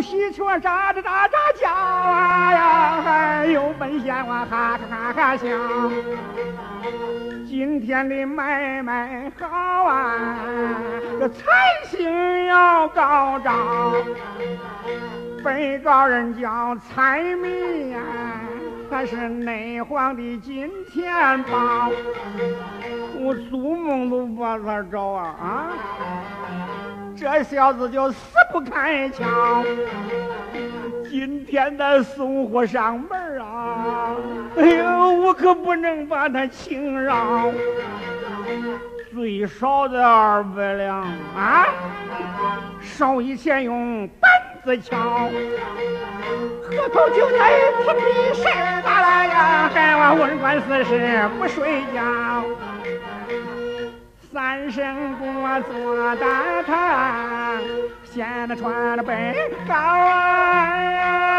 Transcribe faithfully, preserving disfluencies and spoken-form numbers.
西车喳喳喳喳叫啊呀，哎呦本县我哈哈哈哈笑。今天的买卖好啊，这财星要高照，被告人叫财迷呀、啊，他是内皇的金钱包，我做梦都不得着啊啊！这小子就死不开窍，今天他送货上门啊，哎呦，我可不能把他轻饶，最少的二百两啊，少一钱用担子敲，河头就在天地事大来呀，害我文官四十不睡觉。三生锅做大堂，掀得穿的背高啊。